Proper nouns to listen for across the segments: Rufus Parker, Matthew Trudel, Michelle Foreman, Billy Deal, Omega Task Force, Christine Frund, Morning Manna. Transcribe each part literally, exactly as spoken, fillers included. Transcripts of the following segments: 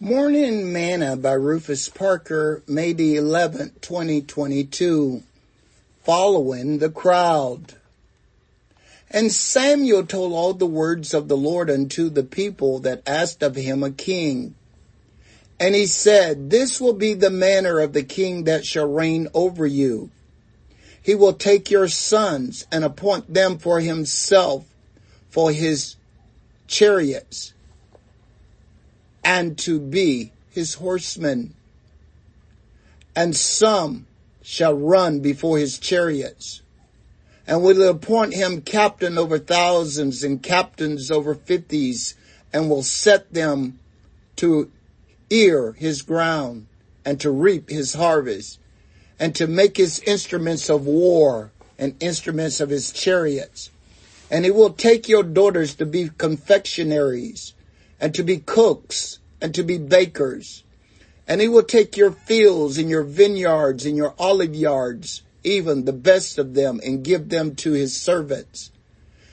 Morning Manna by Rufus Parker, May the eleventh, twenty twenty-two. Following the crowd. And Samuel told all the words of the Lord unto the people that asked of him a king. And he said, This will be the manner of the king that shall reign over you. He will take your sons and appoint them for himself, for his chariots, and to be his horsemen. And some shall run before his chariots, and will appoint him captain over thousands and captains over fifties, and will set them to ear his ground, and to reap his harvest, and to make his instruments of war, and instruments of his chariots. And he will take your daughters to be confectionaries, and to be cooks, and to be bakers. And he will take your fields and your vineyards and your olive yards, even the best of them, and give them to his servants.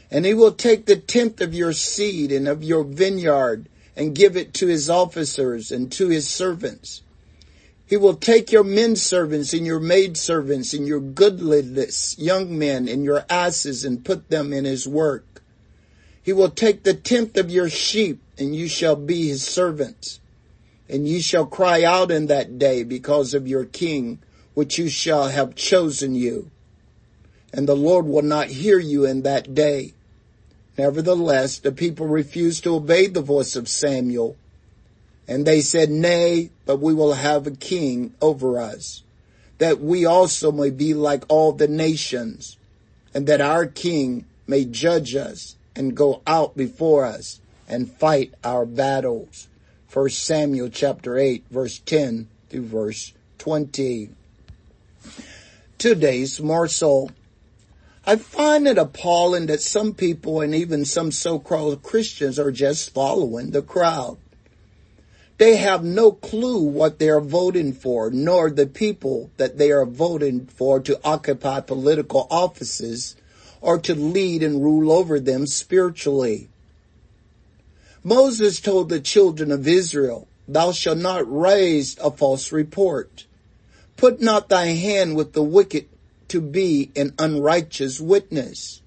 And he will take the tenth of your seed and of your vineyard, and give it to his officers and to his servants. He will take your men servants and your maid servants and your goodliness young men and your asses, and put them in his work. He will take the tenth of your sheep, and you shall be his servants. And ye shall cry out in that day because of your king, which you shall have chosen you. And the Lord will not hear you in that day. Nevertheless, the people refused to obey the voice of Samuel. And they said, Nay, but we will have a king over us, that we also may be like all the nations, and that our king may judge us, and go out before us and fight our battles. First Samuel chapter eight, verse ten through verse twenty. Today's morsel. I find it appalling that some people and even some so-called Christians are just following the crowd. They have no clue what they are voting for, nor the people that they are voting for to occupy political offices or to lead and rule over them spiritually. Moses told the children of Israel, Thou shalt not raise a false report. Put not thy hand with the wicked to be an unrighteous witness.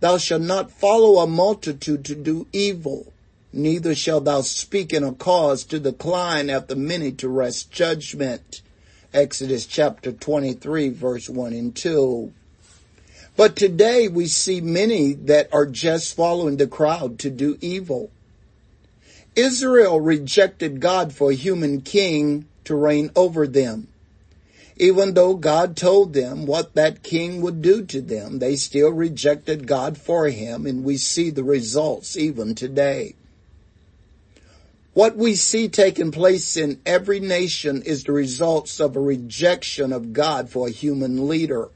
Thou shalt not follow a multitude to do evil, neither shalt thou speak in a cause to decline after many to wrest judgment. Exodus chapter twenty-three, verse one and two. But today we see many that are just following the crowd to do evil. Israel rejected God for a human king to reign over them. Even though God told them what that king would do to them, they still rejected God for him, and we see the results even today. What we see taking place in every nation is the results of a rejection of God for a human leader.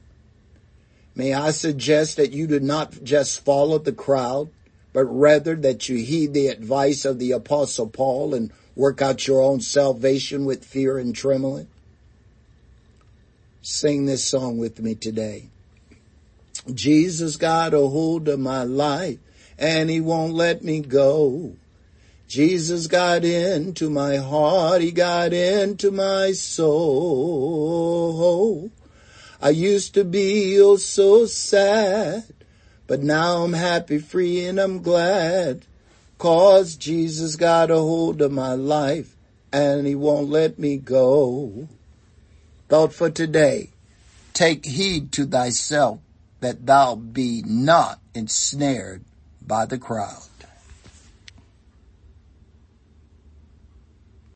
May I suggest that you do not just follow the crowd, but rather that you heed the advice of the Apostle Paul and work out your own salvation with fear and trembling? Sing this song with me today. Jesus got a hold of my life, and he won't let me go. Jesus got into my heart, he got into my soul. I used to be oh so sad, but now I'm happy, free, and I'm glad, 'cause Jesus got a hold of my life, and he won't let me go. Thought for today, take heed to thyself that thou be not ensnared by the crowd.